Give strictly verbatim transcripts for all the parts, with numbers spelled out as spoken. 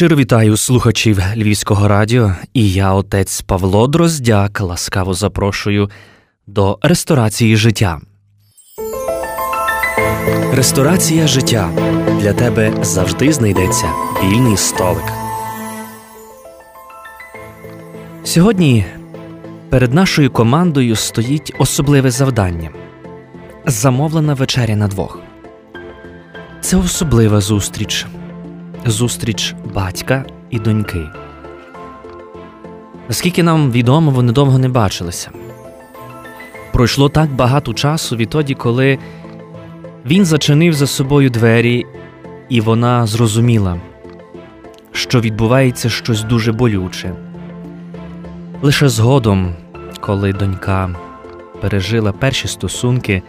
Щиро вітаю слухачів Львівського радіо, і я, отець Павло Дроздяк, ласкаво запрошую до Ресторації життя. Ресторація життя. Для тебе завжди знайдеться вільний столик. Сьогодні перед нашою командою стоїть особливе завдання – замовлена вечеря на двох. Це особлива зустріч. Зустріч батька і доньки. Наскільки нам відомо, вони довго не бачилися. Пройшло так багато часу відтоді, коли він зачинив за собою двері, і вона зрозуміла, що відбувається щось дуже болюче. Лише згодом, коли донька пережила перші стосунки,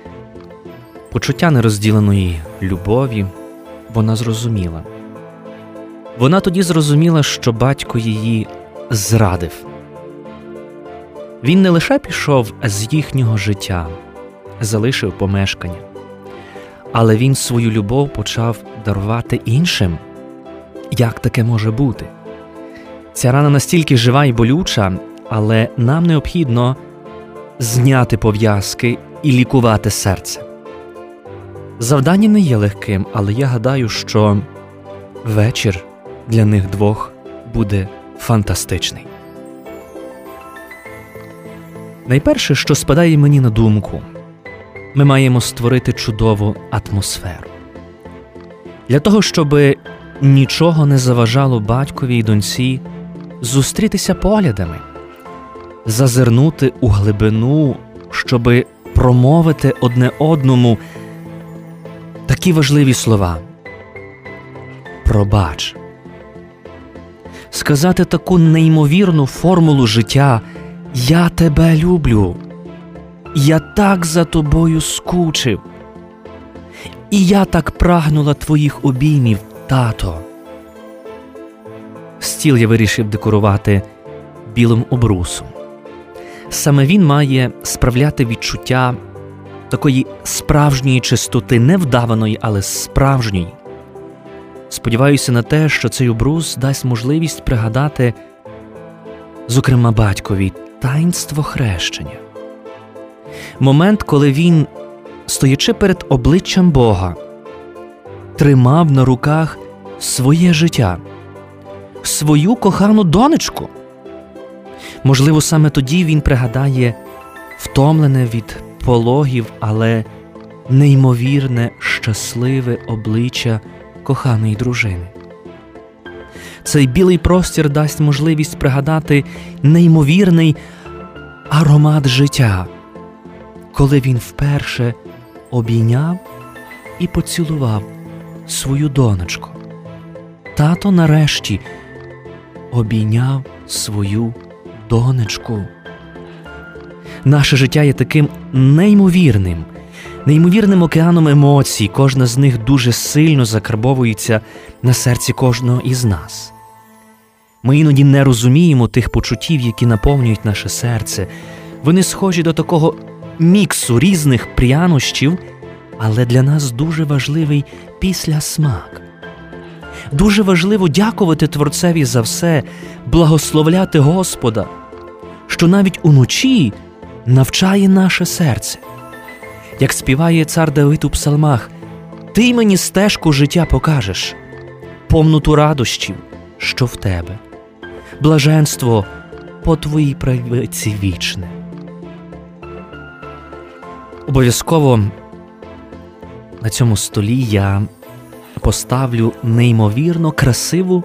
почуття нерозділеної любові, вона зрозуміла. Вона тоді зрозуміла, що батько її зрадив. Він не лише пішов з їхнього життя, залишив помешкання, але він свою любов почав дарувати іншим. Як таке може бути? Ця рана настільки жива і болюча, але нам необхідно зняти пов'язки і лікувати серце. Завдання не є легким, але я гадаю, що вечір для них двох буде фантастичний. Найперше, що спадає мені на думку, ми маємо створити чудову атмосферу. Для того, щоб нічого не заважало батькові і доньці зустрітися поглядами, зазирнути у глибину, щоб промовити одне одному такі важливі слова. Пробач. Сказати таку неймовірну формулу життя «Я тебе люблю», «Я так за тобою скучив», «І я так прагнула твоїх обіймів, тато». Стіл я вирішив декорувати білим обрусом. Саме він має справляти відчуття такої справжньої чистоти, не вдаваної, але справжньої. Сподіваюся на те, що цей обрус дасть можливість пригадати, зокрема батькові, таїнство хрещення. Момент, коли він, стоячи перед обличчям Бога, тримав на руках своє життя, свою кохану донечку. Можливо, саме тоді він пригадає втомлене від пологів, але неймовірне, щасливе обличчя коханої дружини. Цей білий простір дасть можливість пригадати неймовірний аромат життя, коли він вперше обійняв і поцілував свою донечку. Тато нарешті обійняв свою донечку. Наше життя є таким неймовірним, Неймовірним океаном емоцій, кожна з них дуже сильно закарбовується на серці кожного із нас. Ми іноді не розуміємо тих почуттів, які наповнюють наше серце. Вони схожі до такого міксу різних прянощів, але для нас дуже важливий післясмак. Дуже важливо дякувати Творцеві за все, благословляти Господа, що навіть уночі навчає наше серце. Як співає цар Давид у псалмах, «Ти мені стежку життя покажеш, повноту радощів, що в тебе, блаженство по твоїй правиці вічне». Обов'язково на цьому столі я поставлю неймовірно красиву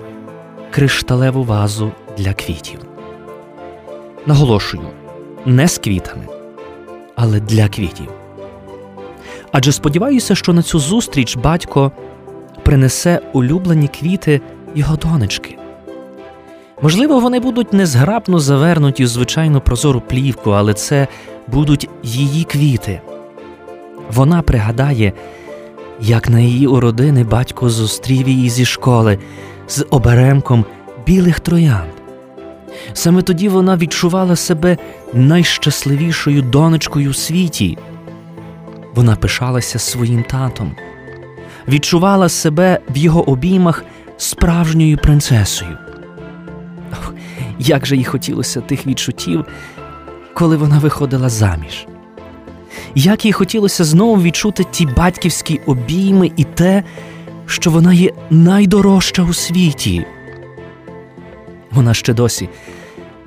кришталеву вазу для квітів. Наголошую, не з квітами, але для квітів. Адже сподіваюся, що на цю зустріч батько принесе улюблені квіти його донечки. Можливо, вони будуть незграбно завернуті у звичайну прозору плівку, але це будуть її квіти. Вона пригадає, як на її уродини батько зустрів її зі школи з оберемком білих троянд. Саме тоді вона відчувала себе найщасливішою донечкою у світі. Вона пишалася своїм татом, відчувала себе в його обіймах справжньою принцесою. Ох, як же їй хотілося тих відчуттів, коли вона виходила заміж. Як їй хотілося знову відчути ті батьківські обійми і те, що вона є найдорожча у світі. Вона ще досі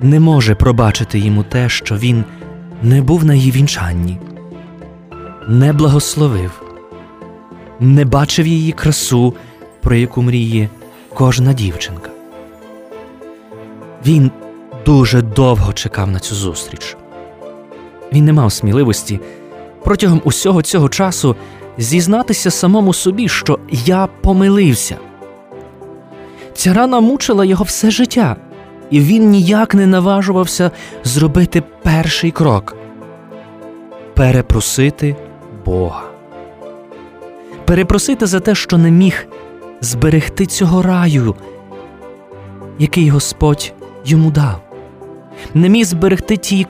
не може пробачити йому те, що він не був на її вінчанні, не благословив, не бачив її красу, про яку мріє кожна дівчинка. Він дуже довго чекав на цю зустріч. Він не мав сміливості протягом усього цього часу зізнатися самому собі, що я помилився. Ця рана мучила його все життя, і він ніяк не наважувався зробити перший крок – перепросити Бога. Перепросити за те, що не міг зберегти цього раю, який Господь йому дав. Не міг зберегти тієї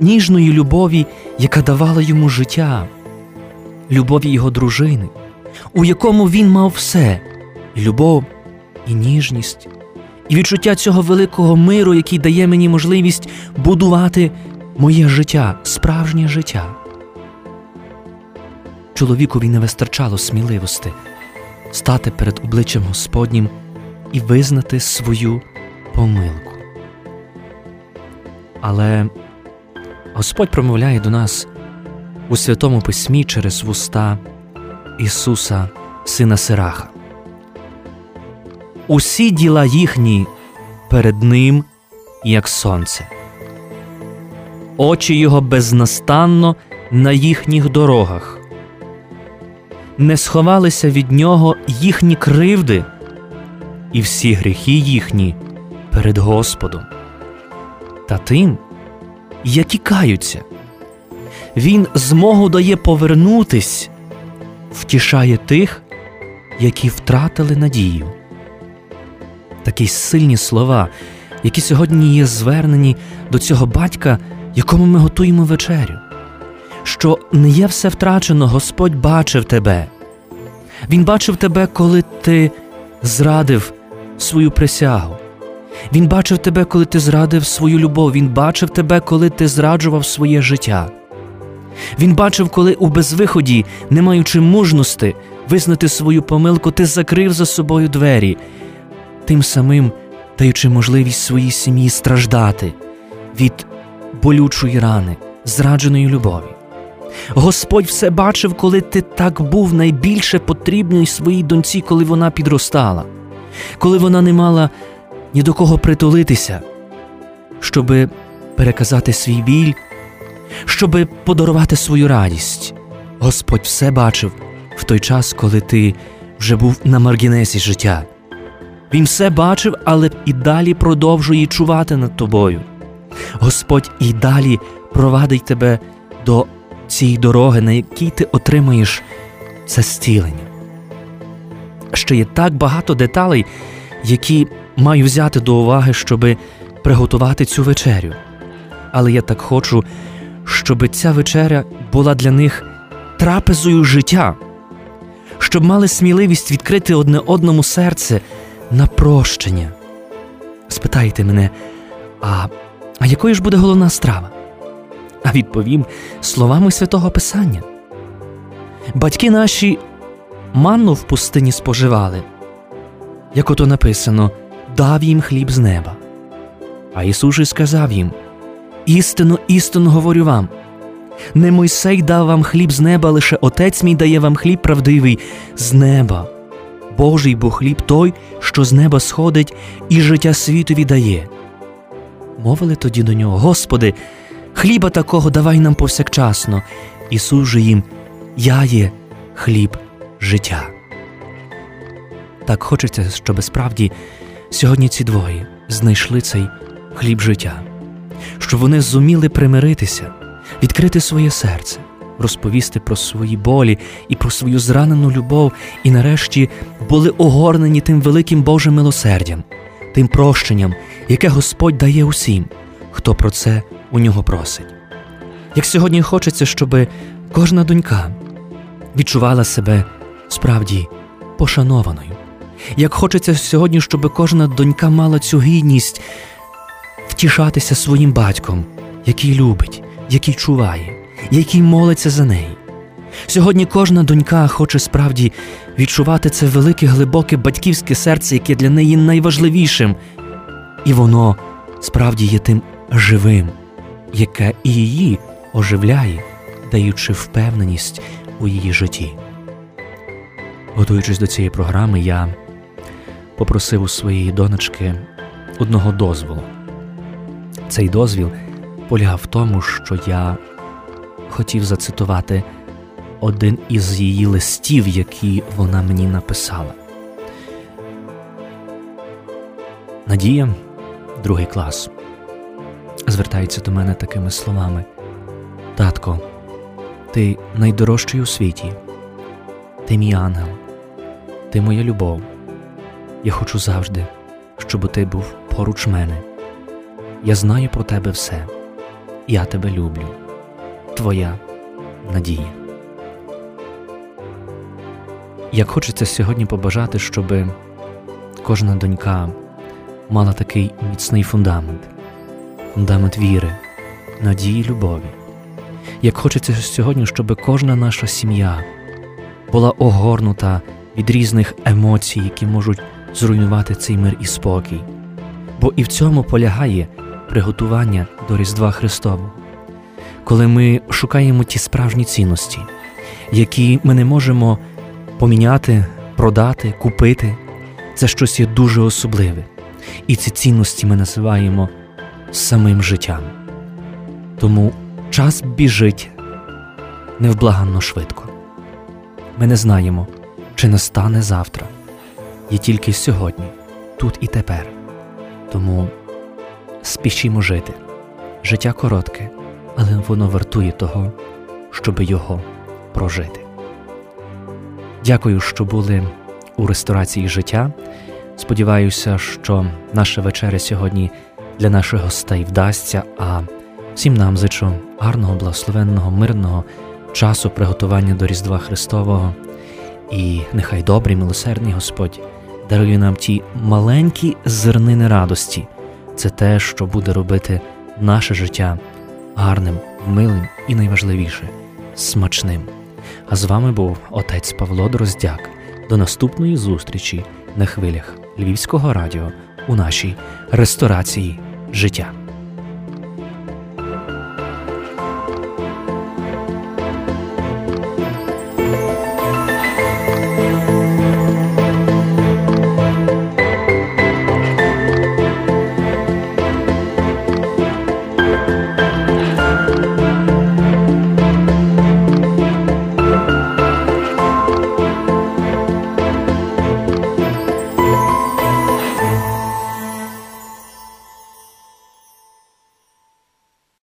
ніжної любові, яка давала йому життя, любові його дружини, у якому він мав все – і любов, і ніжність, і відчуття цього великого миру, який дає мені можливість будувати моє життя, справжнє життя. Чоловікові не вистачало сміливості стати перед обличчям Господнім і визнати свою помилку. Але Господь промовляє до нас у Святому Письмі через вуста Ісуса, сина Сираха. Усі діла їхні перед ним, як сонце. Очі його безнастанно на їхніх дорогах. Не сховалися від нього їхні кривди, і всі гріхи їхні перед Господом. Та тим, які каються, він змогу дає повернутись, втішає тих, які втратили надію. Такі сильні слова, які сьогодні є звернені до цього батька, якому ми готуємо вечерю. Що не є все втрачено, Господь бачив тебе. Він бачив тебе, коли ти зрадив свою присягу. Він бачив тебе, коли ти зрадив свою любов. Він бачив тебе, коли ти зраджував своє життя. Він бачив, коли у безвиході, не маючи мужності визнати свою помилку, ти закрив за собою двері, тим самим даючи можливість своїй сім'ї страждати від болючої рани, зрадженої любові. Господь все бачив, коли ти так був найбільше потрібний своїй доньці, коли вона підростала, коли вона не мала ні до кого притулитися, щоби переказати свій біль, щоби подарувати свою радість. Господь все бачив в той час, коли ти вже був на маргінесі життя. Він все бачив, але і далі продовжує чувати над тобою. Господь і далі провадить тебе до цієї дороги, на якій ти отримаєш це зцілення. Ще є так багато деталей, які маю взяти до уваги, щоб приготувати цю вечерю. Але я так хочу, щоб ця вечеря була для них трапезою життя, щоб мали сміливість відкрити одне одному серце на прощення. Спитаєте мене, а, а якою ж буде головна страва? А відповім словами Святого Писання. Батьки наші манну в пустині споживали, як ото написано, дав їм хліб з неба. А Ісус же сказав їм, істинно, істинно говорю вам, не Мойсей дав вам хліб з неба, лише Отець мій дає вам хліб правдивий з неба. Божий бо хліб той, що з неба сходить і життя світові дає. Мовили тоді до нього, Господи, хліба такого давай нам повсякчасно. Ісус же їм, я є хліб життя. Так хочеться, щоби справді сьогодні ці двоє знайшли цей хліб життя. Щоб вони зуміли примиритися, відкрити своє серце, розповісти про свої болі і про свою зранену любов, і нарешті були огорнені тим великим Божим милосердям, тим прощенням, яке Господь дає усім, хто про це у нього просить. Як сьогодні хочеться, щоб кожна донька відчувала себе справді пошанованою, Як хочеться сьогодні, щоб кожна донька мала цю гідність втішатися своїм батьком, який любить, який чуває, який молиться за неї. Сьогодні кожна донька хоче справді відчувати це велике, глибоке батьківське серце, яке для неї найважливішим. І воно справді є тим живим, яке і її оживляє, даючи впевненість у її житті. Готуючись до цієї програми, я попросив у своєї донечки одного дозволу. Цей дозвіл полягав в тому, що я хотів зацитувати один із її листів, які вона мені написала. Надія, другий клас, звертається до мене такими словами. «Татко, ти найдорожчий у світі. Ти мій ангел. Ти моя любов. Я хочу завжди, щоб ти був поруч мене. Я знаю про тебе все. Я тебе люблю. Твоя Надія». Як хочеться сьогодні побажати, щоб кожна донька мала такий міцний фундамент. Фундамент віри, надії, любові. Як хочеться сьогодні, щоб кожна наша сім'я була огорнута від різних емоцій, які можуть зруйнувати цей мир і спокій. Бо і в цьому полягає приготування до Різдва Христового. Коли ми шукаємо ті справжні цінності, які ми не можемо поміняти, продати, купити, це щось є дуже особливе. І ці цінності ми називаємо самим життям. Тому час біжить невблаганно швидко. Ми не знаємо, чи настане завтра. Є тільки сьогодні, тут і тепер. Тому спішімо жити. Життя коротке, але воно вартує того, щоб його прожити. Дякую, що були у Ресторації життя. Сподіваюся, що наша вечеря сьогодні для наших гостей вдасться, а всім нам зичу гарного, благословенного, мирного часу приготування до Різдва Христового. І нехай добрий, милосердний Господь дарує нам ті маленькі зернини радості. Це те, що буде робити наше життя гарним, милим і найважливіше – смачним. А з вами був отець Павло Дроздяк. До наступної зустрічі на хвилях Львівського радіо у нашій Ресторації життя.